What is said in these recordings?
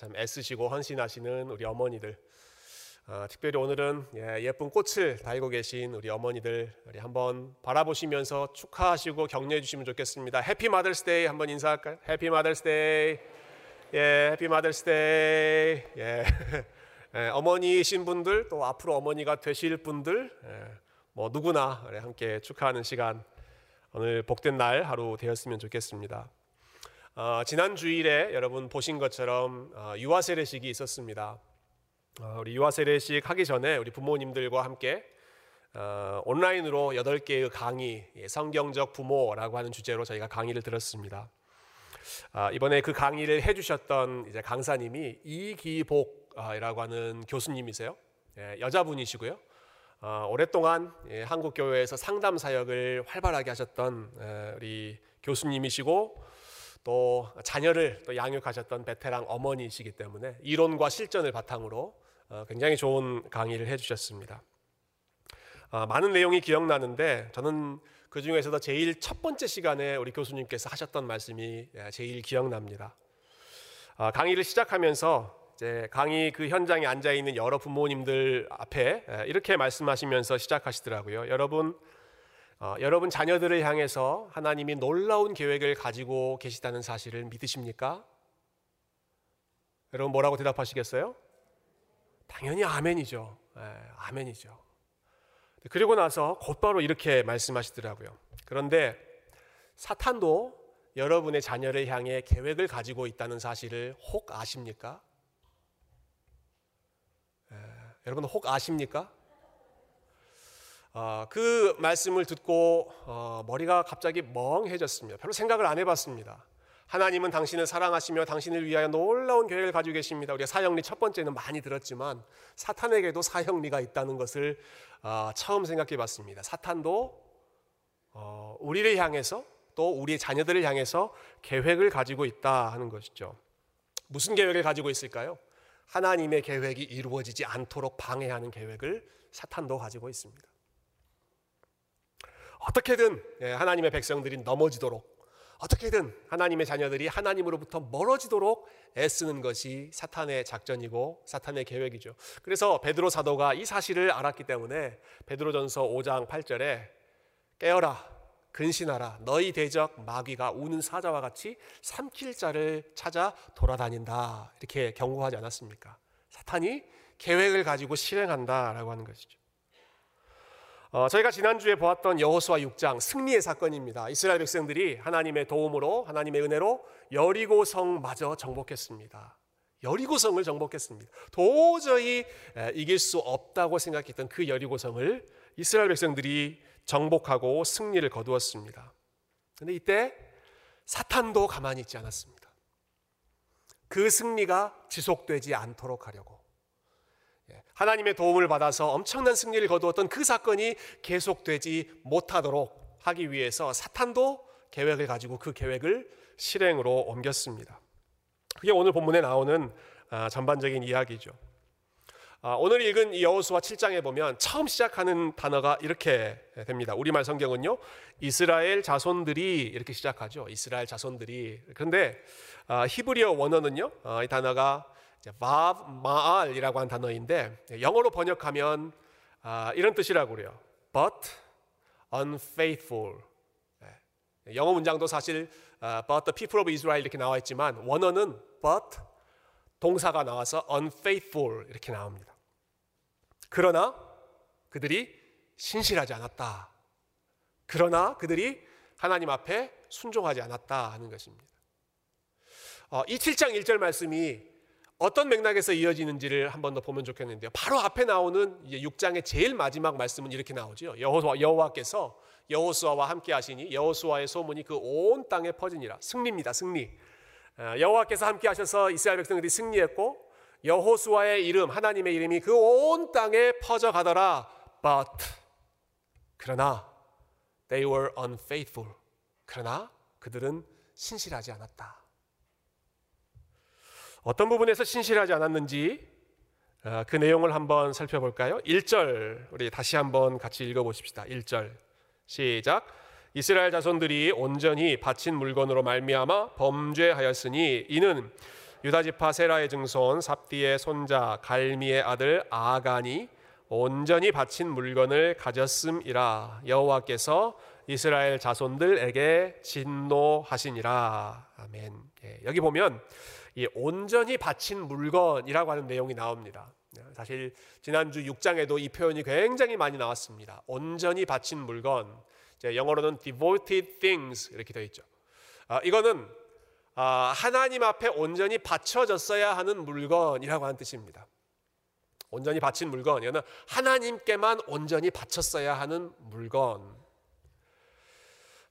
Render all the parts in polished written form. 참 애쓰시고 헌신하시는 우리 어머니들, 특별히 오늘은 예쁜 꽃을 달고 계신 우리 어머니들 우리 한번 바라보시면서 축하하시고 격려해 주시면 좋겠습니다. 해피 마더스데이 한번 인사할까요? 해피 마더스데이. 예, 해피 마더스데이. 예. 예, 어머니이신 분들 또 앞으로 어머니가 되실 분들, 뭐 누구나 함께 축하하는 시간, 오늘 복된 날 하루 되었으면 좋겠습니다. 지난 주일에 여러분 보신 것처럼 유아 세례식이 있었습니다. 우리 유아 세례식 하기 전에 우리 부모님들과 함께 온라인으로 8개의 강의, 성경적 부모라고 하는 주제로 저희가 강의를 들었습니다. 이번에 그 강의를 해주셨던 이제 강사님이 이기복 이라고 하는 교수님이세요. 여자분이시고요. 오랫동안 한국 교회에서 상담 사역을 활발하게 하셨던 우리 교수님이시고, 또 자녀를 또 양육하셨던 베테랑 어머니이시기 때문에 이론과 실전을 바탕으로 굉장히 좋은 강의를 해주셨습니다. 많은 내용이 기억나는데 저는 그 중에서도 제일 첫 번째 시간에 우리 교수님께서 하셨던 말씀이 제일 기억납니다. 강의를 시작하면서 강의 그 현장에 앉아있는 여러 부모님들 앞에 이렇게 말씀하시면서 시작하시더라고요. 여러분 자녀들을 향해서 하나님이 놀라운 계획을 가지고 계시다는 사실을 믿으십니까? 여러분 뭐라고 대답하시겠어요? 당연히 아멘이죠. 아멘이죠. 그리고 나서 곧바로 이렇게 말씀하시더라고요. 그런데 사탄도 여러분의 자녀를 향해 계획을 가지고 있다는 사실을 혹 아십니까? 여러분 혹 아십니까? 그 말씀을 듣고 머리가 갑자기 멍해졌습니다. 별로 생각을 안 해봤습니다. 하나님은 당신을 사랑하시며 당신을 위하여 놀라운 계획을 가지고 계십니다. 우리가 사형리 첫 번째는 많이 들었지만 사탄에게도 사형리가 있다는 것을 처음 생각해봤습니다. 사탄도 우리를 향해서 또 우리의 자녀들을 향해서 계획을 가지고 있다 하는 것이죠. 무슨 계획을 가지고 있을까요? 하나님의 계획이 이루어지지 않도록 방해하는 계획을 사탄도 가지고 있습니다. 어떻게든 하나님의 백성들이 넘어지도록, 어떻게든 하나님의 자녀들이 하나님으로부터 멀어지도록 애쓰는 것이 사탄의 작전이고 사탄의 계획이죠. 그래서 베드로 사도가 이 사실을 알았기 때문에 베드로전서 5장 8절에 깨어라, 근신하라, 너희 대적 마귀가 우는 사자와 같이 삼킬 자를 찾아 돌아다닌다, 이렇게 경고하지 않았습니까? 사탄이 계획을 가지고 실행한다라고 하는 것이죠. 저희가 지난주에 보았던 여호수아 6장 승리의 사건입니다. 이스라엘 백성들이 하나님의 도움으로, 하나님의 은혜로 여리고성마저 정복했습니다. 여리고성을 정복했습니다. 도저히 이길 수 없다고 생각했던 그 여리고성을 이스라엘 백성들이 정복하고 승리를 거두었습니다. 그런데 이때 사탄도 가만히 있지 않았습니다. 그 승리가 지속되지 않도록 하려고, 하나님의 도움을 받아서 엄청난 승리를 거두었던 그 사건이 계속되지 못하도록 하기 위해서 사탄도 계획을 가지고 그 계획을 실행으로 옮겼습니다. 그게 오늘 본문에 나오는 전반적인 이야기죠. 오늘 읽은 이 여호수아 7장에 보면 처음 시작하는 단어가 이렇게 됩니다. 우리말 성경은요, 이스라엘 자손들이 이렇게 시작하죠. 이스라엘 자손들이. 그런데 히브리어 원어는요, 이 단어가 마알이라고 하는 단어인데 영어로 번역하면 이런 뜻이라고 그래요. But unfaithful. 영어 문장도 사실 But the people of Israel 이렇게 나와 있지만 원어는 But 동사가 나와서 unfaithful 이렇게 나옵니다. 그러나 그들이 신실하지 않았다. 그러나 그들이 하나님 앞에 순종하지 않았다 하는 것입니다. 이 7장 1절 말씀이 어떤 맥락에서 이어지는지를 한 번 더 보면 좋겠는데요. 바로 앞에 나오는 6장의 제일 마지막 말씀은 이렇게 나오죠. 여호와께서 여호수아와 함께 하시니 여호수아의 소문이 그 온 땅에 퍼지니라. 승리입니다. 승리. 여호와께서 함께 하셔서 이스라엘 백성들이 승리했고, 여호수아의 이름, 하나님의 이름이 그 온 땅에 퍼져가더라. But, 그러나 they were unfaithful. 그러나 그들은 신실하지 않았다. 어떤 부분에서 신실하지 않았는지 그 내용을 한번 살펴볼까요? 1절 우리 다시 한번 같이 읽어보십시다. 1절 시작. 이스라엘 자손들이 온전히 바친 물건으로 말미암아 범죄하였으니 이는 유다지파 세라의 증손 삽디의 손자 갈미의 아들 아간이 온전히 바친 물건을 가졌음이라. 여호와께서 이스라엘 자손들에게 진노하시니라. 아멘. 예, 여기 보면 이 온전히 바친 물건이라고 하는 내용이 나옵니다. 사실 지난주 6장에도 이 표현이 굉장히 많이 나왔습니다. 온전히 바친 물건, 영어로는 devoted things 이렇게 되어 있죠. 이거는 하나님 앞에 온전히 바쳐졌어야 하는 물건이라고 하는 뜻입니다. 온전히 바친 물건, 이거는 하나님께만 온전히 바쳤어야 하는 물건.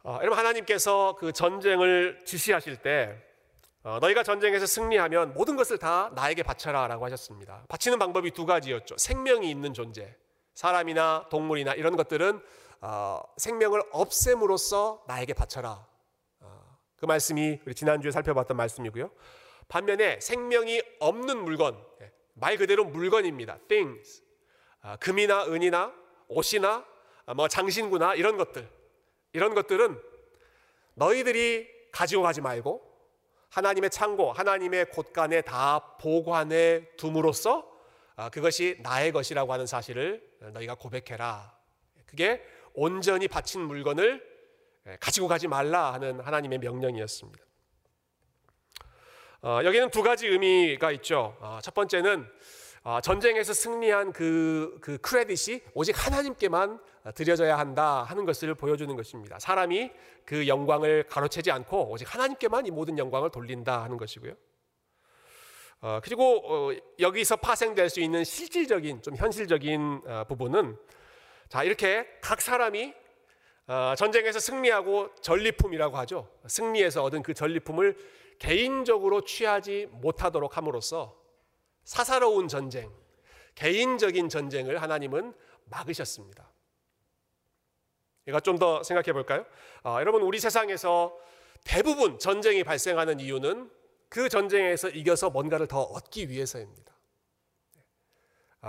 여러분, 하나님께서 그 전쟁을 지시하실 때 너희가 전쟁에서 승리하면 모든 것을 다 나에게 바쳐라 라고 하셨습니다. 바치는 방법이 두 가지였죠. 생명이 있는 존재, 사람이나 동물이나 이런 것들은 생명을 없앰으로써 나에게 바쳐라. 그 말씀이 우리 지난주에 살펴봤던 말씀이고요. 반면에 생명이 없는 물건, 말 그대로 물건입니다. things, 금이나 은이나 옷이나 뭐 장신구나 이런 것들은 너희들이 가지고 가지 말고 하나님의 창고, 하나님의 곳간에 다 보관해 둠으로써 그것이 나의 것이라고 하는 사실을 너희가 고백해라. 그게 온전히 바친 물건을 가지고 가지 말라 하는 하나님의 명령이었습니다. 여기는 두 가지 의미가 있죠. 첫 번째는 전쟁에서 승리한 그 크레딧이 오직 하나님께만 드려져야 한다 하는 것을 보여주는 것입니다. 사람이 그 영광을 가로채지 않고 오직 하나님께만 이 모든 영광을 돌린다 하는 것이고요. 그리고 여기서 파생될 수 있는 실질적인, 좀 현실적인 부분은, 자, 이렇게 각 사람이 전쟁에서 승리하고 전리품이라고 하죠. 승리에서 얻은 그 전리품을 개인적으로 취하지 못하도록 함으로써 사사로운 전쟁, 개인적인 전쟁을 하나님은 막으셨습니다. 이거 좀 더 생각해 볼까요? 여러분, 우리 세상에서 대부분 전쟁이 발생하는 이유는 그 전쟁에서 이겨서 뭔가를 더 얻기 위해서입니다.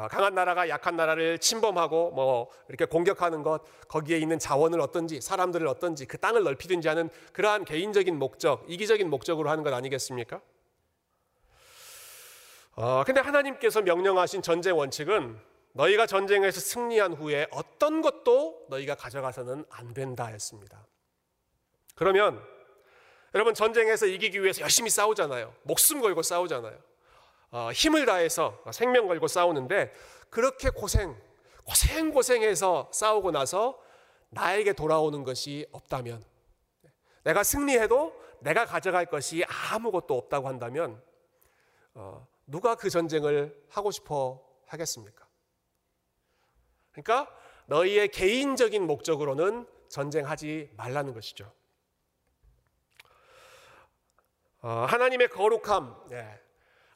강한 나라가 약한 나라를 침범하고 뭐 이렇게 공격하는 것, 거기에 있는 자원을 얻든지 사람들을 얻든지 그 땅을 넓히든지 하는 그러한 개인적인 목적, 이기적인 목적으로 하는 것 아니겠습니까? 근데 하나님께서 명령하신 전쟁 원칙은 너희가 전쟁에서 승리한 후에 어떤 것도 너희가 가져가서는 안 된다 였습니다. 그러면 여러분, 전쟁에서 이기기 위해서 열심히 싸우잖아요. 목숨 걸고 싸우잖아요. 힘을 다해서 생명 걸고 싸우는데, 그렇게 고생해서 싸우고 나서 나에게 돌아오는 것이 없다면, 내가 승리해도 내가 가져갈 것이 아무것도 없다고 한다면 누가 그 전쟁을 하고 싶어 하겠습니까? 그러니까 너희의 개인적인 목적으로는 전쟁하지 말라는 것이죠. 하나님의 거룩함,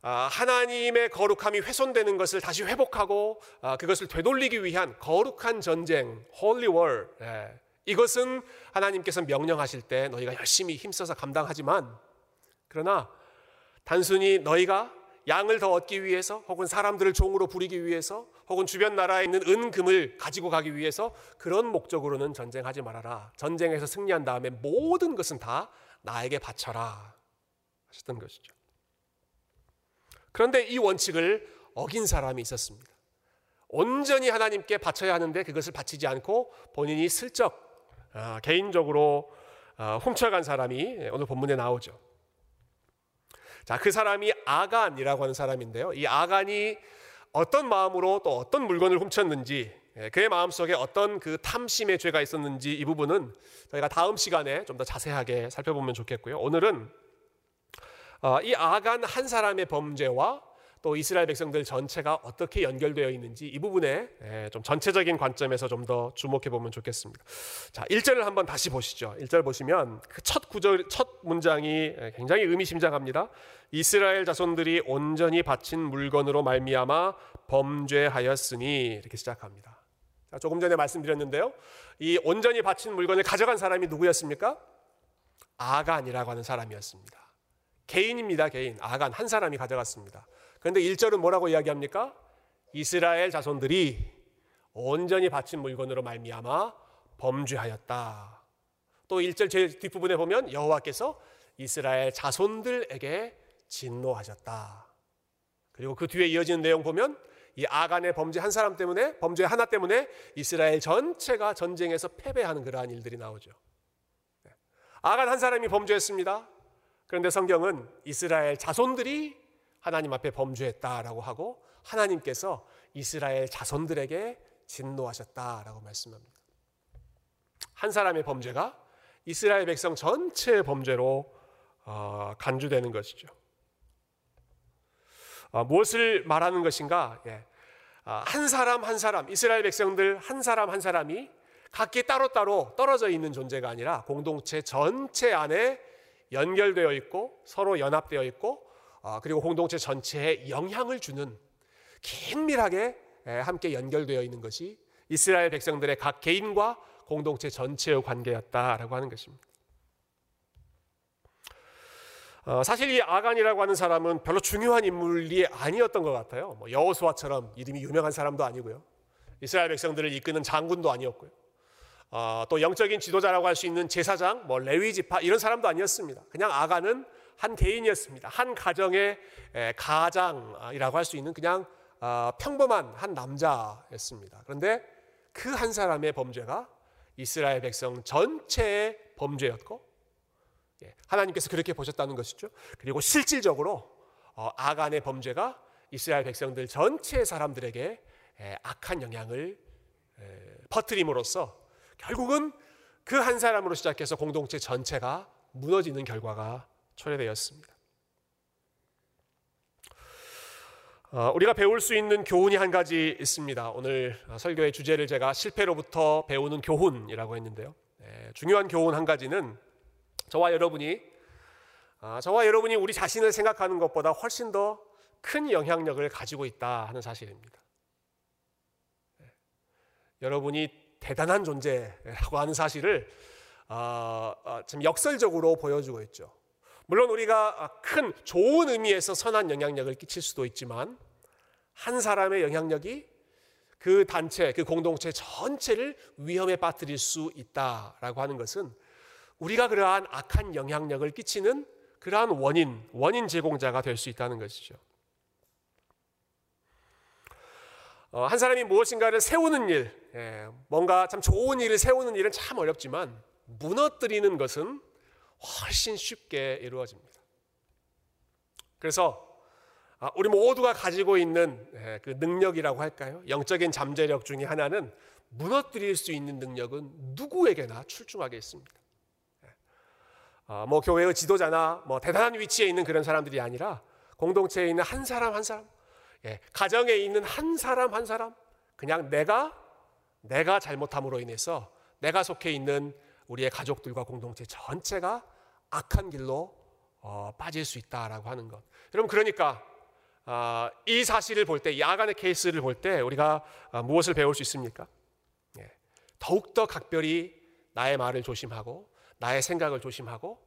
하나님의 거룩함이 훼손되는 것을 다시 회복하고 그것을 되돌리기 위한 거룩한 전쟁, Holy War, 이것은 하나님께서 명령하실 때 너희가 열심히 힘써서 감당하지만, 그러나 단순히 너희가 양을 더 얻기 위해서, 혹은 사람들을 종으로 부리기 위해서, 혹은 주변 나라에 있는 은금을 가지고 가기 위해서, 그런 목적으로는 전쟁하지 말아라. 전쟁에서 승리한 다음에 모든 것은 다 나에게 바쳐라 하셨던 것이죠. 그런데 이 원칙을 어긴 사람이 있었습니다. 온전히 하나님께 바쳐야 하는데 그것을 바치지 않고 본인이 슬쩍 개인적으로 훔쳐간 사람이 오늘 본문에 나오죠. 자, 그 사람이 아간이라고 하는 사람인데요. 이 아간이 어떤 마음으로 또 어떤 물건을 훔쳤는지, 그의 마음속에 어떤 그 탐심의 죄가 있었는지, 이 부분은 저희가 다음 시간에 좀 더 자세하게 살펴보면 좋겠고요. 오늘은 이 아간 한 사람의 범죄와 또 이스라엘 백성들 전체가 어떻게 연결되어 있는지, 이 부분에 좀 전체적인 관점에서 좀 더 주목해 보면 좋겠습니다. 자, 1절을 한번 다시 보시죠. 1절 보시면 그 첫 구절, 첫 문장이 굉장히 의미심장합니다. 이스라엘 자손들이 온전히 바친 물건으로 말미암아 범죄하였으니, 이렇게 시작합니다. 자, 조금 전에 말씀드렸는데요. 이 온전히 바친 물건을 가져간 사람이 누구였습니까? 아간이라고 하는 사람이었습니다. 개인입니다. 개인. 아간 한 사람이 가져갔습니다. 그런데 1절은 뭐라고 이야기합니까? 이스라엘 자손들이 온전히 바친 물건으로 말미암아 범죄하였다. 또 1절 제 뒷부분에 보면 여호와께서 이스라엘 자손들에게 진노하셨다. 그리고 그 뒤에 이어지는 내용 보면 이 아간의 범죄 한 사람 때문에, 범죄 하나 때문에 이스라엘 전체가 전쟁에서 패배하는 그러한 일들이 나오죠. 아간 한 사람이 범죄했습니다. 그런데 성경은 이스라엘 자손들이 하나님 앞에 범죄했다라고 하고 하나님께서 이스라엘 자손들에게 진노하셨다라고 말씀합니다. 한 사람의 범죄가 이스라엘 백성 전체의 범죄로 간주되는 것이죠. 무엇을 말하는 것인가? 한 사람 한 사람, 이스라엘 백성들 한 사람 한 사람이 각기 따로따로 떨어져 있는 존재가 아니라 공동체 전체 안에 연결되어 있고 서로 연합되어 있고 그리고 공동체 전체에 영향을 주는, 긴밀하게 함께 연결되어 있는 것이 이스라엘 백성들의 각 개인과 공동체 전체의 관계였다라고 하는 것입니다. 사실 이 아간이라고 하는 사람은 별로 중요한 인물이 아니었던 것 같아요. 여호수아처럼 이름이 유명한 사람도 아니고요, 이스라엘 백성들을 이끄는 장군도 아니었고요, 또 영적인 지도자라고 할 수 있는 제사장, 레위지파 이런 사람도 아니었습니다. 그냥 아간은 한 개인이었습니다. 한 가정의 가장이라고 할 수 있는 그냥 평범한 한 남자였습니다. 그런데 그 한 사람의 범죄가 이스라엘 백성 전체의 범죄였고 하나님께서 그렇게 보셨다는 것이죠. 그리고 실질적으로 아간의 범죄가 이스라엘 백성들 전체의 사람들에게 악한 영향을 퍼뜨림으로써 결국은 그 한 사람으로 시작해서 공동체 전체가 무너지는 결과가 초래되었습니다. 우리가 배울 수 있는 교훈이 한 가지 있습니다. 오늘 설교의 주제를 제가 실패로부터 배우는 교훈이라고 했는데요, 중요한 교훈 한 가지는 저와 여러분이 우리 자신을 생각하는 것보다 훨씬 더 큰 영향력을 가지고 있다 하는 사실입니다. 여러분이 대단한 존재라고 하는 사실을 지금 역설적으로 보여주고 있죠. 물론 우리가 큰 좋은 의미에서 선한 영향력을 끼칠 수도 있지만 한 사람의 영향력이 그 단체, 그 공동체 전체를 위험에 빠뜨릴 수 있다라고 하는 것은 우리가 그러한 악한 영향력을 끼치는 그러한 원인 제공자가 될 수 있다는 것이죠. 한 사람이 무엇인가를 세우는 일, 뭔가 참 좋은 일을 세우는 일은 참 어렵지만 무너뜨리는 것은 훨씬 쉽게 이루어집니다. 그래서 우리 모두가 가지고 있는 그 능력이라고 할까요? 영적인 잠재력 중에 하나는 무너뜨릴 수 있는 능력은 누구에게나 출중하게 있습니다. 교회의 지도자나 대단한 위치에 있는 그런 사람들이 아니라 공동체에 있는 한 사람 한 사람, 가정에 있는 한 사람 한 사람, 그냥 내가 잘못함으로 인해서 내가 속해 있는 우리의 가족들과 공동체 전체가 악한 길로 빠질 수 있다라고 하는 것. 여러분, 그러니까 이 사실을 볼 때, 이 아간의 케이스를 볼 때 우리가 무엇을 배울 수 있습니까? 더욱더 각별히 나의 말을 조심하고 나의 생각을 조심하고,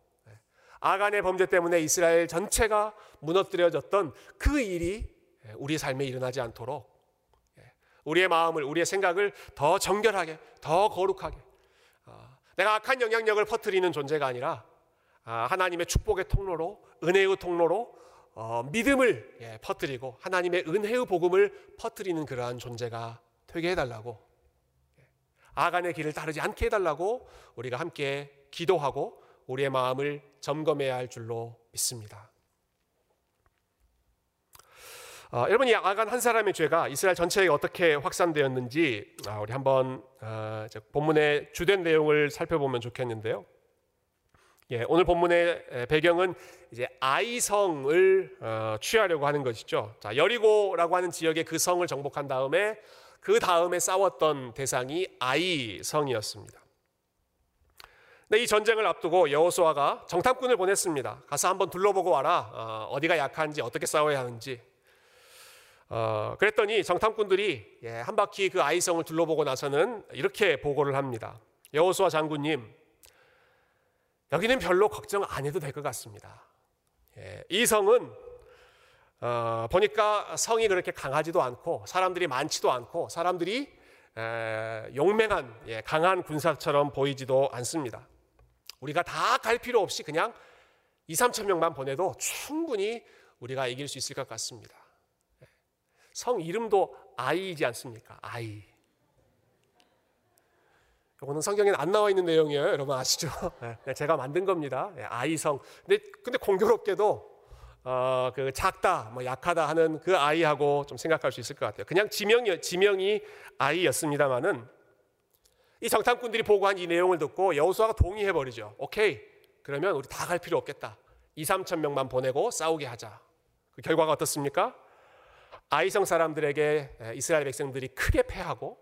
아간의 범죄 때문에 이스라엘 전체가 무너뜨려졌던 그 일이 우리 삶에 일어나지 않도록 우리의 마음을, 우리의 생각을 더 정결하게, 더 거룩하게, 내가 악한 영향력을 퍼뜨리는 존재가 아니라 하나님의 축복의 통로로, 은혜의 통로로 믿음을 퍼뜨리고 하나님의 은혜의 복음을 퍼뜨리는 그러한 존재가 되게 해달라고, 아간의 길을 따르지 않게 해달라고 우리가 함께 기도하고 우리의 마음을 점검해야 할 줄로 믿습니다. 여러분, 이 아간 한 사람의 죄가 이스라엘 전체에 어떻게 확산되었는지 우리 한번 본문의 주된 내용을 살펴보면 좋겠는데요. 오늘 본문의 배경은 이제 아이성을 취하려고 하는 것이죠. 여리고라고 하는 지역의 그 성을 정복한 다음에 그 다음에 싸웠던 대상이 아이성이었습니다. 근데 이 전쟁을 앞두고 여호수아가 정탐꾼을 보냈습니다. 가서 한번 둘러보고 와라. 어디가 약한지, 어떻게 싸워야 하는지. 그랬더니 정탐꾼들이 한 바퀴 그 아이성을 둘러보고 나서는 이렇게 보고를 합니다. 여호수아 장군님, 여기는 별로 걱정 안 해도 될 것 같습니다. 이 성은 보니까 성이 그렇게 강하지도 않고 사람들이 많지도 않고 사람들이 용맹한 강한 군사처럼 보이지도 않습니다. 우리가 다 갈 필요 없이 그냥 2, 3천 명만 보내도 충분히 우리가 이길 수 있을 것 같습니다. 성 이름도 아이이지 않습니까? 아이. 이거는 성경에는 안 나와 있는 내용이에요. 여러분 아시죠? 제가 만든 겁니다. 아이성. 근데 공교롭게도 그 작다, 뭐 약하다 하는 그 아이하고 좀 생각할 수 있을 것 같아요. 그냥 지명이 아이였습니다만은 이 정탐꾼들이 보고한 이 내용을 듣고 여호수아가 동의해버리죠. 오케이, 그러면 우리 다 갈 필요 없겠다. 2, 3천 명만 보내고 싸우게 하자. 그 결과가 어떻습니까? 아이성 사람들에게 이스라엘 백성들이 크게 패하고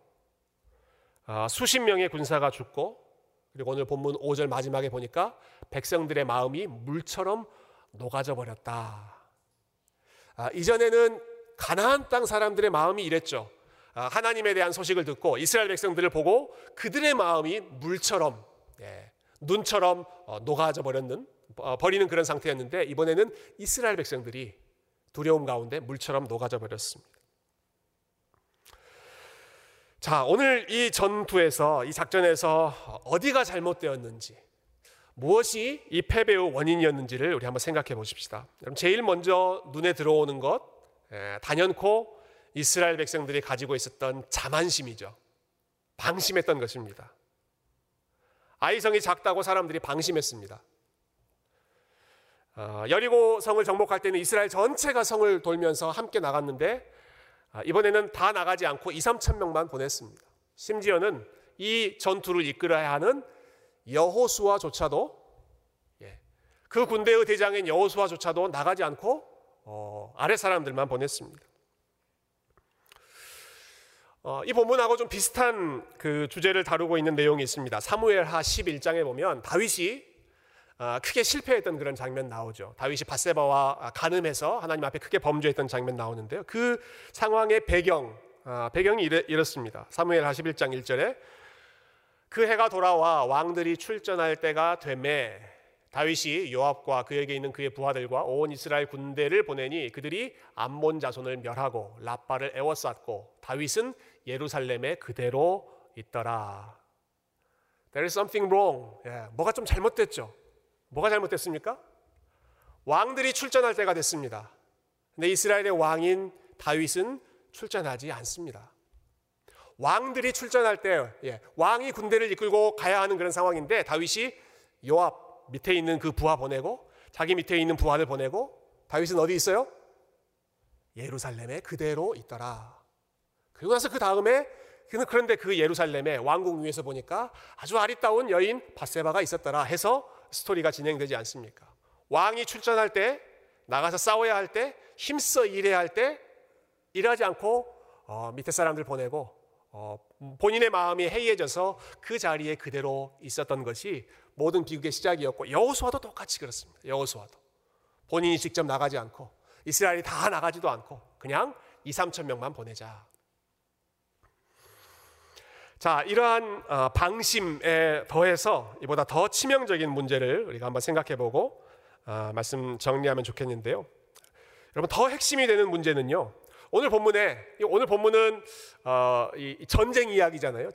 수십 명의 군사가 죽고, 그리고 오늘 본문 5절 마지막에 보니까 백성들의 마음이 물처럼 녹아져 버렸다. 이전에는 가나안 땅 사람들의 마음이 이랬죠. 하나님에 대한 소식을 듣고 이스라엘 백성들을 보고 그들의 마음이 물처럼, 눈처럼 녹아져 버리는 그런 상태였는데, 이번에는 이스라엘 백성들이 두려움 가운데 물처럼 녹아져 버렸습니다. 자, 오늘 이 전투에서, 이 작전에서 어디가 잘못되었는지, 무엇이 이 패배의 원인이었는지를 우리 한번 생각해 보십시다. 그럼 제일 먼저 눈에 들어오는 것, 단연코 이스라엘 백성들이 가지고 있었던 자만심이죠. 방심했던 것입니다. 아이성이 작다고 사람들이 방심했습니다. 여리고 성을 정복할 때는 이스라엘 전체가 성을 돌면서 함께 나갔는데, 이번에는 다 나가지 않고 2, 3천 명만 보냈습니다. 심지어는 이 전투를 이끌어야 하는 여호수아조차도, 그 군대의 대장인 여호수아조차도 나가지 않고 아래 사람들만 보냈습니다. 이 본문하고 좀 비슷한 그 주제를 다루고 있는 내용이 있습니다. 사무엘하 11장에 보면 다윗이 크게 실패했던 그런 장면 나오죠. 다윗이 밧세바와 간음해서 하나님 앞에 크게 범죄했던 장면 나오는데요. 그 상황의 배경이 이렇습니다. 사무엘하 11장 1절에 그 해가 돌아와 왕들이 출전할 때가 되매 다윗이 요압과 그에게 있는 그의 부하들과 온 이스라엘 군대를 보내니 그들이 암몬 자손을 멸하고 라빠를 에워쌌고 다윗은 예루살렘에 그대로 있더라. There is something wrong. 뭐가 좀 잘못됐죠. 뭐가 잘못됐습니까? 왕들이 출전할 때가 됐습니다. 근데 이스라엘의 왕인 다윗은 출전하지 않습니다. 왕들이 출전할 때 왕이 군대를 이끌고 가야 하는 그런 상황인데, 다윗이 요압 밑에 있는 그 부하 보내고 자기 밑에 있는 부하를 보내고, 다윗은 어디 있어요? 예루살렘에 그대로 있더라. 그리고 나서 그 다음에, 그런데 그 예루살렘에 왕궁 위에서 보니까 아주 아리따운 여인 밧세바가 있었더라 해서 스토리가 진행되지 않습니까? 왕이 출전할 때, 나가서 싸워야 할 때, 힘써 일해야 할 때 일하지 않고 밑에 사람들 보내고 본인의 마음이 해이해져서 그 자리에 그대로 있었던 것이 모든 비극의 시작이었고, 여호수아도 똑같이 그렇습니다. 여호수아도 본인이 직접 나가지 않고 이스라엘이 다 나가지도 않고 그냥 2, 3천 명만 보내자. 자, 이러한 방심에 더해서 이보다 더 치명적인 문제를 우리가 한번 생각해보고 말씀 정리하면 좋겠는데요. 여러분, 더 핵심이 되는 문제는요, 오늘 본문은 이 전쟁 이야기잖아요.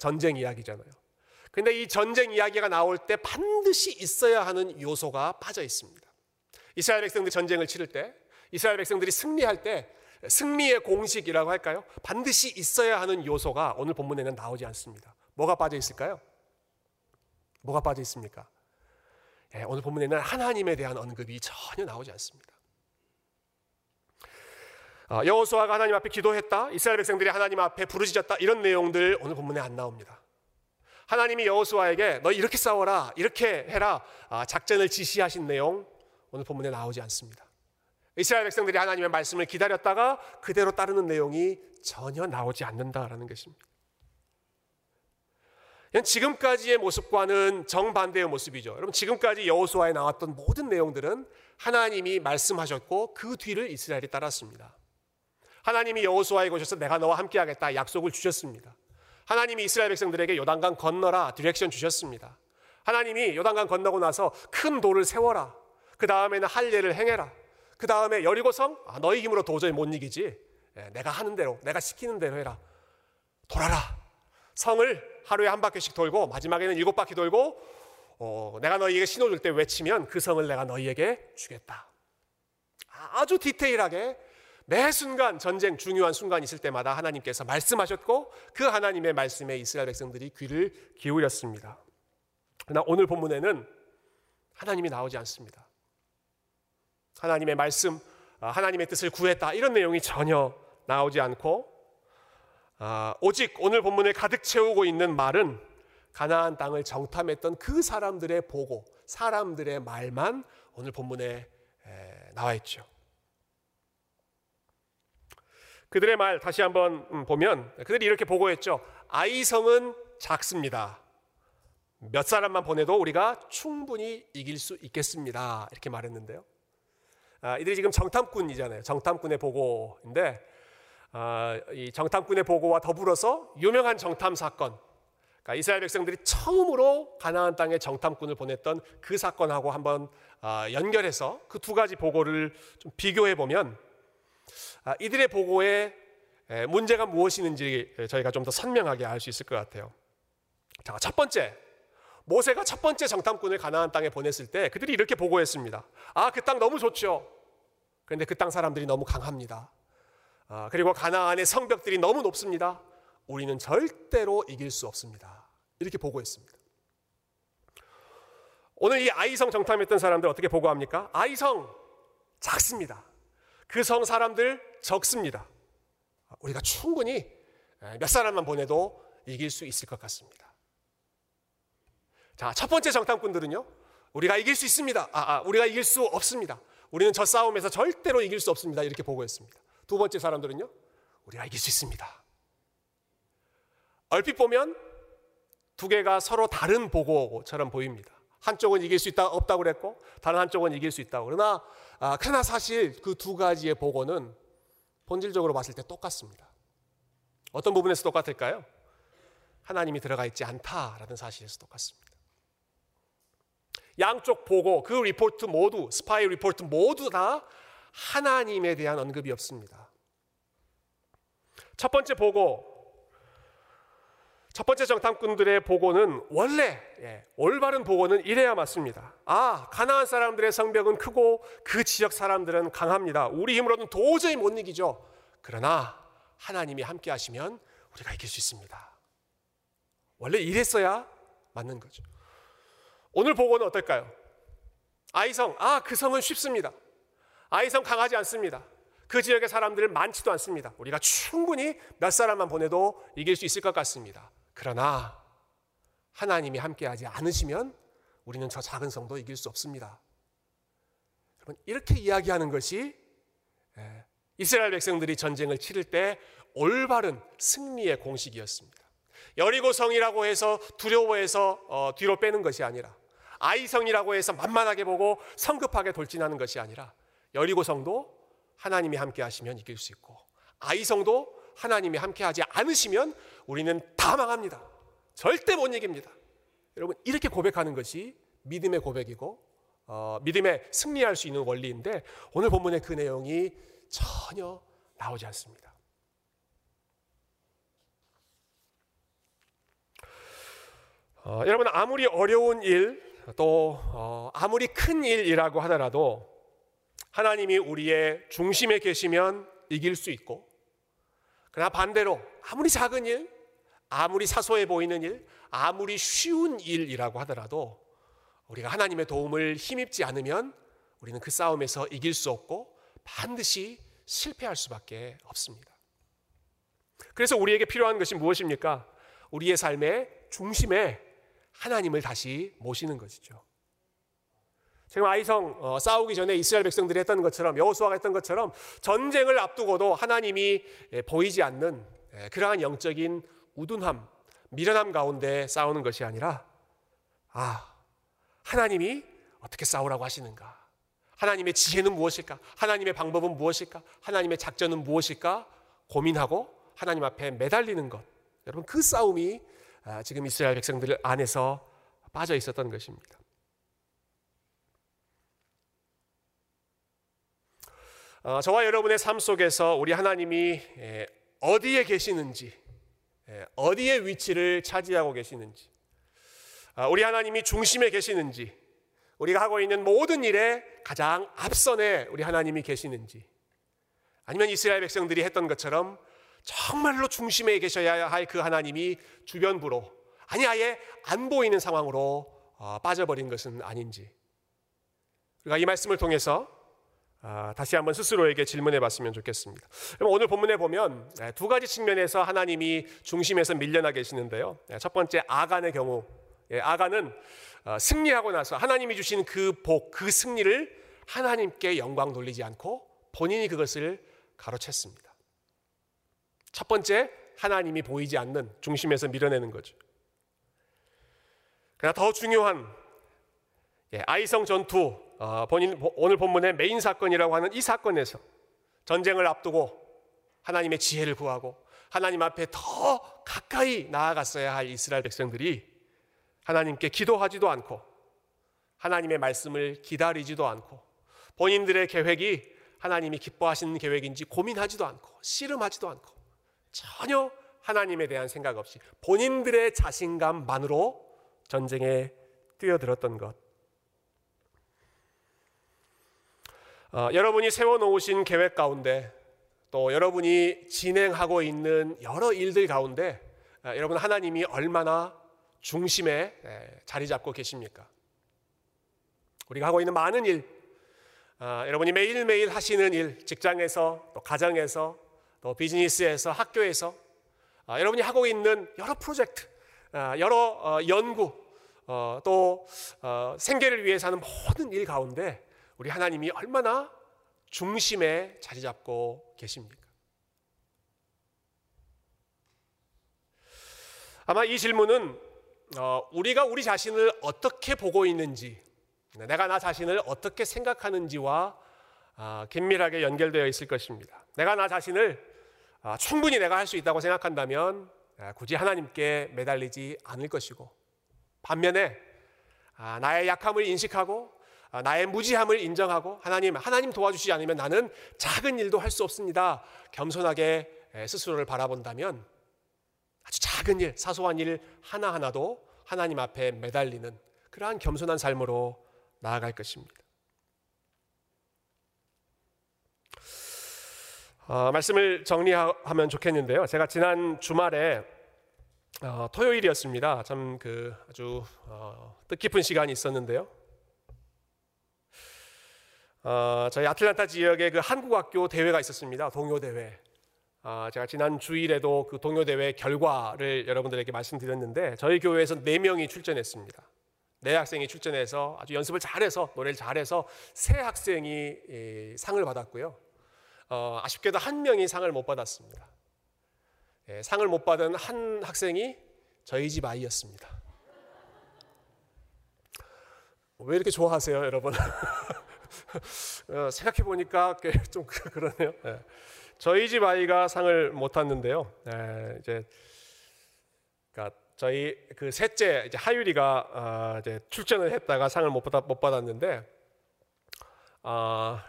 근데 이 전쟁 이야기가 나올 때 반드시 있어야 하는 요소가 빠져 있습니다. 이스라엘 백성들이 전쟁을 치를 때, 이스라엘 백성들이 승리할 때, 승리의 공식이라고 할까요? 반드시 있어야 하는 요소가 오늘 본문에는 나오지 않습니다. 뭐가 빠져 있을까요? 뭐가 빠져 있습니까? 오늘 본문에는 하나님에 대한 언급이 전혀 나오지 않습니다. 여호수아가 하나님 앞에 기도했다, 이스라엘 백성들이 하나님 앞에 부르짖었다, 이런 내용들 오늘 본문에 안 나옵니다. 하나님이 여호수아에게 너 이렇게 싸워라, 이렇게 해라, 작전을 지시하신 내용 오늘 본문에 나오지 않습니다. 이스라엘 백성들이 하나님의 말씀을 기다렸다가 그대로 따르는 내용이 전혀 나오지 않는다라는 것입니다. 지금까지의 모습과는 정반대의 모습이죠. 여러분, 지금까지 여호수아에 나왔던 모든 내용들은 하나님이 말씀하셨고 그 뒤를 이스라엘이 따랐습니다. 하나님이 여호수아에게 오셔서 내가 너와 함께하겠다 약속을 주셨습니다. 하나님이 이스라엘 백성들에게 요단강 건너라 디렉션 주셨습니다. 하나님이 요단강 건너고 나서 큰 돌을 세워라, 그 다음에는 할례를 행해라, 그 다음에 여리고성, 너희 힘으로 도저히 못 이기지, 내가 하는 대로, 내가 시키는 대로 해라, 돌아라, 성을 하루에 한 바퀴씩 돌고 마지막에는 7바퀴 돌고 내가 너희에게 신호 줄 때 외치면 그 성을 내가 너희에게 주겠다. 아주 디테일하게 매 순간, 전쟁 중요한 순간이 있을 때마다 하나님께서 말씀하셨고 그 하나님의 말씀에 이스라엘 백성들이 귀를 기울였습니다. 그러나 오늘 본문에는 하나님이 나오지 않습니다. 하나님의 말씀, 하나님의 뜻을 구했다 이런 내용이 전혀 나오지 않고 오직 오늘 본문을 가득 채우고 있는 말은 가나안 땅을 정탐했던 그 사람들의 보고, 사람들의 말만 오늘 본문에 나와 있죠. 그들의 말 다시 한번 보면 그들이 이렇게 보고했죠. 아이성은 작습니다. 몇 사람만 보내도 우리가 충분히 이길 수 있겠습니다. 이렇게 말했는데요. 이들이 지금 정탐꾼이잖아요. 정탐꾼의 보고인데 이 정탐꾼의 보고와 더불어서 유명한 정탐 사건, 그러니까 이스라엘 백성들이 처음으로 가나안 땅에 정탐꾼을 보냈던 그 사건하고 한번 연결해서 그 두 가지 보고를 좀 비교해 보면 이들의 보고에 문제가 무엇이는지 저희가 좀 더 선명하게 알 수 있을 것 같아요. 자, 첫 번째, 모세가 첫 번째 정탐꾼을 가나안 땅에 보냈을 때 그들이 이렇게 보고했습니다. 아, 그 땅 너무 좋죠. 그런데 그 땅 사람들이 너무 강합니다. 그리고 가나안의 성벽들이 너무 높습니다. 우리는 절대로 이길 수 없습니다. 이렇게 보고했습니다. 오늘 이 아이성 정탐했던 사람들 어떻게 보고합니까? 아이성 작습니다. 그 성 사람들 적습니다. 우리가 충분히 몇 사람만 보내도 이길 수 있을 것 같습니다. 자, 첫 번째 정탐꾼들은요, 우리가 이길 수 있습니다. 우리가 이길 수 없습니다. 우리는 저 싸움에서 절대로 이길 수 없습니다. 이렇게 보고했습니다. 두 번째 사람들은요, 우리가 이길 수 있습니다. 얼핏 보면 두 개가 서로 다른 보고처럼 보입니다. 한쪽은 이길 수 있다, 없다고 그랬고 다른 한쪽은 이길 수 있다고. 그러나 사실 그 두 가지의 보고는 본질적으로 봤을 때 똑같습니다. 어떤 부분에서 똑같을까요? 하나님이 들어가 있지 않다라는 사실에서 똑같습니다. 양쪽 보고, 그 리포트 모두, 스파이 리포트 모두 다 하나님에 대한 언급이 없습니다. 첫 번째 보고, 첫 번째 정탐꾼들의 보고는 원래 올바른 보고는 이래야 맞습니다. 가나안 사람들의 성벽은 크고 그 지역 사람들은 강합니다. 우리 힘으로는 도저히 못 이기죠. 그러나 하나님이 함께 하시면 우리가 이길 수 있습니다. 원래 이랬어야 맞는 거죠. 오늘 보고는 어떨까요? 아이성, 그 성은 쉽습니다. 아이성 강하지 않습니다. 그 지역의 사람들 많지도 않습니다. 우리가 충분히 몇 사람만 보내도 이길 수 있을 것 같습니다. 그러나 하나님이 함께하지 않으시면 우리는 저 작은 성도 이길 수 없습니다. 여러분, 이렇게 이야기하는 것이 이스라엘 백성들이 전쟁을 치를 때 올바른 승리의 공식이었습니다. 여리고성이라고 해서 두려워해서 뒤로 빼는 것이 아니라, 아이성이라고 해서 만만하게 보고 성급하게 돌진하는 것이 아니라, 여리고성도 하나님이 함께 하시면 이길 수 있고 아이성도 하나님이 함께 하지 않으시면 우리는 다 망합니다. 절대 못 이깁니다. 여러분, 이렇게 고백하는 것이 믿음의 고백이고 믿음에 승리할 수 있는 원리인데 오늘 본문에 그 내용이 전혀 나오지 않습니다. 여러분, 아무리 어려운 일, 또 아무리 큰 일이라고 하더라도 하나님이 우리의 중심에 계시면 이길 수 있고, 그러나 반대로 아무리 작은 일, 아무리 사소해 보이는 일, 아무리 쉬운 일이라고 하더라도 우리가 하나님의 도움을 힘입지 않으면 우리는 그 싸움에서 이길 수 없고 반드시 실패할 수밖에 없습니다. 그래서 우리에게 필요한 것이 무엇입니까? 우리의 삶의 중심에 하나님을 다시 모시는 것이죠. 지금 아이성 싸우기 전에 이스라엘 백성들이 했던 것처럼, 여호수아가 했던 것처럼 전쟁을 앞두고도 하나님이 보이지 않는 그러한 영적인 우둔함, 미련함 가운데 싸우는 것이 아니라 하나님이 어떻게 싸우라고 하시는가, 하나님의 지혜는 무엇일까, 하나님의 방법은 무엇일까, 하나님의 작전은 무엇일까 고민하고 하나님 앞에 매달리는 것. 여러분, 그 싸움이 지금 이스라엘 백성들 안에서 빠져 있었던 것입니다. 저와 여러분의 삶 속에서 우리 하나님이 어디에 계시는지, 어디에 위치를 차지하고 계시는지, 우리 하나님이 중심에 계시는지, 우리가 하고 있는 모든 일에 가장 앞선에 우리 하나님이 계시는지, 아니면 이스라엘 백성들이 했던 것처럼 정말로 중심에 계셔야 할 그 하나님이 주변부로, 아니 아예 안 보이는 상황으로 빠져버린 것은 아닌지, 우리가 이 말씀을 통해서 다시 한번 스스로에게 질문해 봤으면 좋겠습니다. 그럼 오늘 본문에 보면 두 가지 측면에서 하나님이 중심에서 밀려나 계시는데요, 첫 번째 아간의 경우, 아간은 승리하고 나서 하나님이 주신 그 복, 그 승리를 하나님께 영광 돌리지 않고 본인이 그것을 가로챘습니다. 첫 번째, 하나님이 보이지 않는, 중심에서 밀어내는 거죠. 그러나 더 중요한 아이성 전투, 오늘 본문의 메인 사건이라고 하는 이 사건에서 전쟁을 앞두고 하나님의 지혜를 구하고 하나님 앞에 더 가까이 나아갔어야 할 이스라엘 백성들이 하나님께 기도하지도 않고 하나님의 말씀을 기다리지도 않고 본인들의 계획이 하나님이 기뻐하시는 계획인지 고민하지도 않고 씨름하지도 않고 전혀 하나님에 대한 생각 없이 본인들의 자신감만으로 전쟁에 뛰어들었던 것. 여러분이 세워놓으신 계획 가운데, 또 여러분이 진행하고 있는 여러 일들 가운데 여러분 하나님이 얼마나 중심에 자리 잡고 계십니까? 우리가 하고 있는 많은 일, 여러분이 매일매일 하시는 일, 직장에서, 또 가정에서, 또 비즈니스에서, 학교에서, 여러분이 하고 있는 여러 프로젝트, 여러 연구, 또 생계를 위해서 하는 모든 일 가운데 우리 하나님이 얼마나 중심에 자리 잡고 계십니까? 아마 이 질문은 우리가 우리 자신을 어떻게 보고 있는지, 내가 나 자신을 어떻게 생각하는지와 긴밀하게 연결되어 있을 것입니다. 내가 나 자신을 충분히 내가 할 수 있다고 생각한다면 굳이 하나님께 매달리지 않을 것이고, 반면에 나의 약함을 인식하고 나의 무지함을 인정하고 하나님 도와주시지 않으면 나는 작은 일도 할 수 없습니다, 겸손하게 스스로를 바라본다면 아주 작은 일, 사소한 일 하나하나도 하나님 앞에 매달리는 그러한 겸손한 삶으로 나아갈 것입니다. 말씀을 정리하면 좋겠는데요, 제가 지난 주말에 토요일이었습니다. 참 아주 뜻깊은 시간이 있었는데요, 저희 아틀란타 지역에 한국학교 대회가 있었습니다. 동요대회. 제가 지난 주일에도 그 동요대회 결과를 여러분들에게 말씀드렸는데, 저희 교회에서 4명이 출전했습니다. 4학생이 출전해서 아주 연습을 잘해서, 노래를 잘해서 3학생이 상을 받았고요, 아쉽게도 1명이 상을 못 받았습니다. 상을 못 받은 한 학생이 저희 집 아이였습니다. 왜 이렇게 좋아하세요, 여러분? 생각해보니까 좀 그러네요. 저희 집 아이가 상을 못 탔는데요, 저희 셋째 하율이가 출전을 했다가 상을 못 받았는데,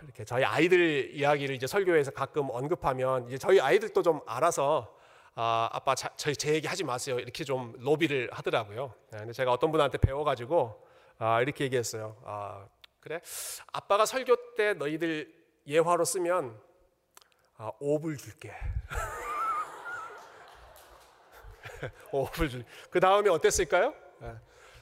이렇게 저희 아이들 이야기를 설교에서 가끔 언급하면 저희 아이들도 좀 알아서 아빠 제 얘기 하지 마세요, 이렇게 좀 로비를 하더라고요. 근데 제가 어떤 분한테 배워가지고 이렇게 얘기했어요. 그래, 아빠가 설교 때 너희들 예화로 쓰면 5불 줄게. 5불 줄게. 그 다음에 어땠을까요?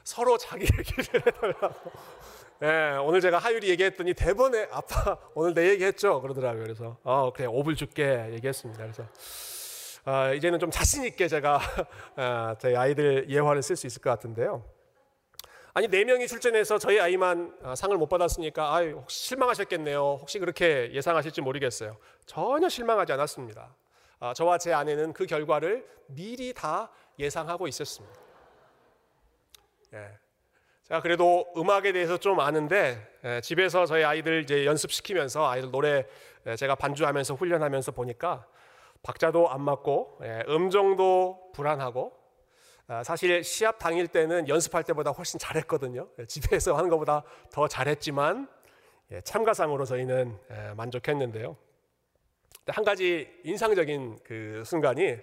서로 자기 얘기를 해달라고. 오늘 제가 하율이 얘기했더니 대번에 아빠 오늘 내 얘기했죠, 그러더라고요. 그래서 그래, 5불 줄게 얘기했습니다. 그래서 이제는 좀 자신 있게 제가 저희 아이들 예화를 쓸 수 있을 것 같은데요. 아니, 4명이 출전해서 저희 아이만 상을 못 받았으니까 혹시 실망하셨겠네요, 혹시 그렇게 예상하실지 모르겠어요. 전혀 실망하지 않았습니다. 저와 제 아내는 그 결과를 미리 다 예상하고 있었습니다. 제가 그래도 음악에 대해서 좀 아는데, 집에서 저희 아이들 연습시키면서 아이들 노래 제가 반주하면서 훈련하면서 보니까 박자도 안 맞고 음정도 불안하고, 사실 시합 당일 때는 연습할 때보다 훨씬 잘했거든요. 집에서 하는 것보다 더 잘했지만 참가상으로 저희는 만족했는데요. 한 가지 인상적인 그 순간이,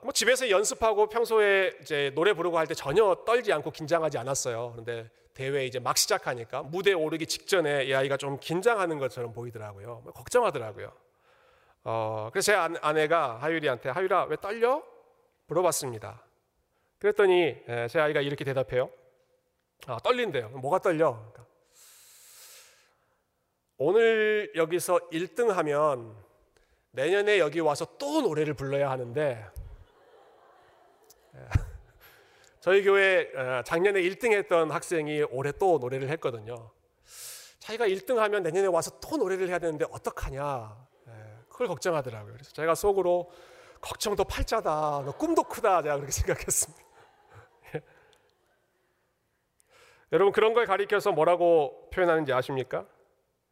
뭐 집에서 연습하고 평소에 이제 노래 부르고 할 때 전혀 떨지 않고 긴장하지 않았어요. 그런데 대회 이제 막 시작하니까 무대에 오르기 직전에 이 아이가 좀 긴장하는 것처럼 보이더라고요. 걱정하더라고요. 그래서 제 아내가 하율이한테 하율아 왜 떨려? 물어봤습니다. 그랬더니 제 아이가 이렇게 대답해요. 아, 떨린대요. 뭐가 떨려? 그러니까 오늘 여기서 1등 하면 내년에 여기 와서 또 노래를 불러야 하는데 저희 교회 작년에 1등 했던 학생이 올해 또 노래를 했거든요. 자기가 1등 하면 내년에 와서 또 노래를 해야 되는데 어떡하냐 그걸 걱정하더라고요. 그래서 제가 속으로 걱정도 팔자다 너 꿈도 크다 제가 그렇게 생각했습니다. 여러분 그런 걸 가리켜서 뭐라고 표현하는지 아십니까?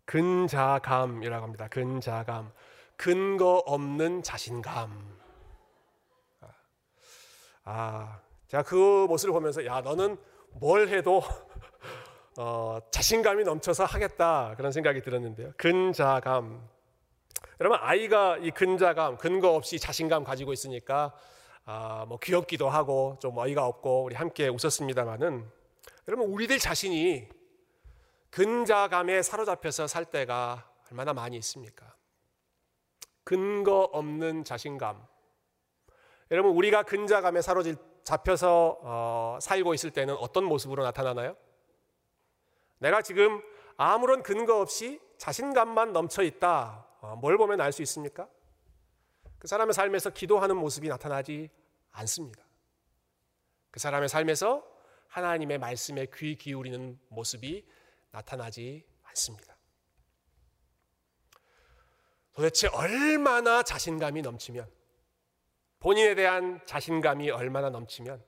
근자감이라고 합니다. 근자감. 근거 없는 자신감. 제가 그 모습을 보면서 야 너는 뭘 해도 자신감이 넘쳐서 하겠다 그런 생각이 들었는데요. 근자감. 여러분 아이가 이 근자감, 근거 없이 자신감 가지고 있으니까 뭐 귀엽기도 하고 좀 어이가 없고 우리 함께 웃었습니다만은 여러분 우리들 자신이 근자감에 사로잡혀서 살 때가 얼마나 많이 있습니까? 근거 없는 자신감. 여러분 우리가 근자감에 사로잡혀서 살고 있을 때는 어떤 모습으로 나타나나요? 내가 지금 아무런 근거 없이 자신감만 넘쳐 있다. 뭘 보면 알 수 있습니까? 그 사람의 삶에서 기도하는 모습이 나타나지 않습니다. 그 사람의 삶에서 하나님의 말씀에 귀 기울이는 모습이 나타나지 않습니다. 도대체 얼마나 자신감이 넘치면 본인에 대한 자신감이 얼마나 넘치면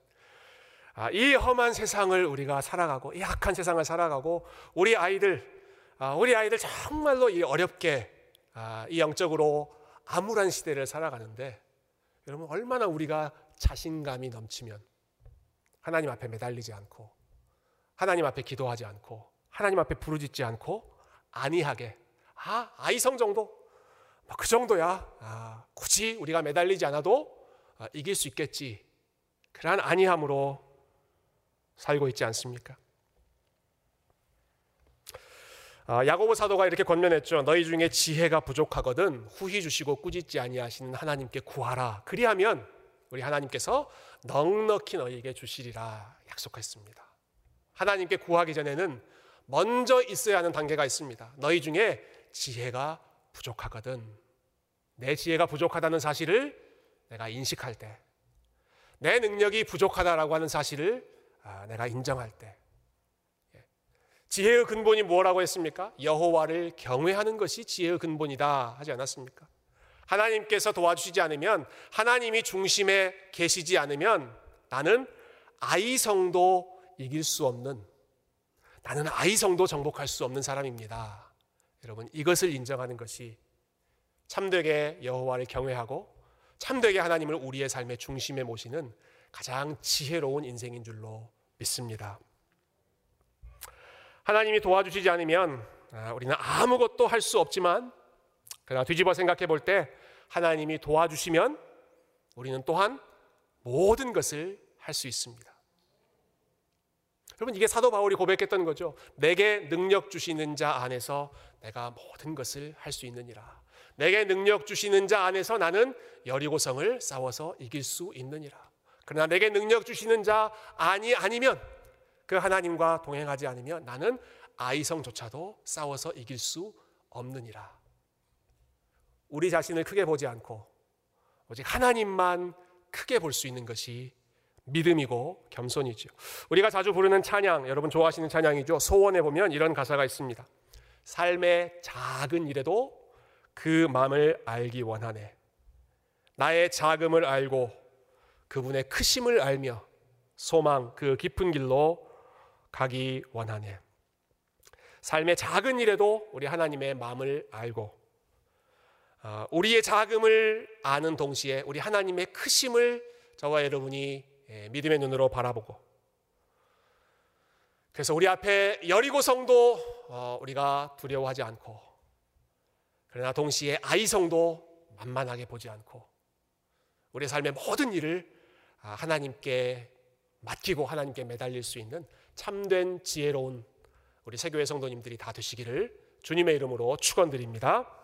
이 험한 세상을 우리가 살아가고 이 악한 세상을 살아가고 우리 아이들 정말로 어렵게 이 영적으로 암울한 시대를 살아가는데 여러분 얼마나 우리가 자신감이 넘치면 하나님 앞에 매달리지 않고 하나님 앞에 기도하지 않고 하나님 앞에 부르짖지 않고 안이하게 아이성 정도 그 정도야 굳이 우리가 매달리지 않아도 이길 수 있겠지 그러한 안이함으로 살고 있지 않습니까? 야고보 사도가 이렇게 권면했죠. 너희 중에 지혜가 부족하거든 후히 주시고 꾸짖지 아니하시는 하나님께 구하라 그리하면 우리 하나님께서 넉넉히 너희에게 주시리라 약속했습니다. 하나님께 구하기 전에는 먼저 있어야 하는 단계가 있습니다. 너희 중에 지혜가 부족하거든 내 지혜가 부족하다는 사실을 내가 인식할 때 내 능력이 부족하다라고 하는 사실을 내가 인정할 때 지혜의 근본이 뭐라고 했습니까? 여호와를 경외하는 것이 지혜의 근본이다 하지 않았습니까? 하나님께서 도와주시지 않으면 하나님이 중심에 계시지 않으면 나는 아이성도 정복할 수 없는 사람입니다. 여러분 이것을 인정하는 것이 참되게 여호와를 경외하고 참되게 하나님을 우리의 삶의 중심에 모시는 가장 지혜로운 인생인 줄로 믿습니다. 하나님이 도와주시지 않으면 우리는 아무것도 할 수 없지만 그러나 뒤집어 생각해 볼 때 하나님이 도와주시면 우리는 또한 모든 것을 할 수 있습니다. 여러분 이게 사도 바울이 고백했던 거죠. 내게 능력 주시는 자 안에서 내가 모든 것을 할 수 있느니라. 내게 능력 주시는 자 안에서 나는 여리고성을 싸워서 이길 수 있느니라. 그러나 내게 능력 주시는 자 아니면 그 하나님과 동행하지 않으면 나는 아이성조차도 싸워서 이길 수 없느니라. 우리 자신을 크게 보지 않고 오직 하나님만 크게 볼 수 있는 것이 믿음이고 겸손이죠. 우리가 자주 부르는 찬양, 여러분 좋아하시는 찬양이죠. 소원에 보면 이런 가사가 있습니다. 삶의 작은 일에도 그 마음을 알기 원하네. 나의 작음을 알고 그분의 크심을 알며 소망 그 깊은 길로 가기 원하네. 삶의 작은 일에도 우리 하나님의 마음을 알고 우리의 작음을 아는 동시에 우리 하나님의 크심을 저와 여러분이 믿음의 눈으로 바라보고 그래서 우리 앞에 여리고성도 우리가 두려워하지 않고 그러나 동시에 아이성도 만만하게 보지 않고 우리 삶의 모든 일을 하나님께 맡기고 하나님께 매달릴 수 있는 참된 지혜로운 우리 세교회 성도님들이 다 되시기를 주님의 이름으로 축원드립니다.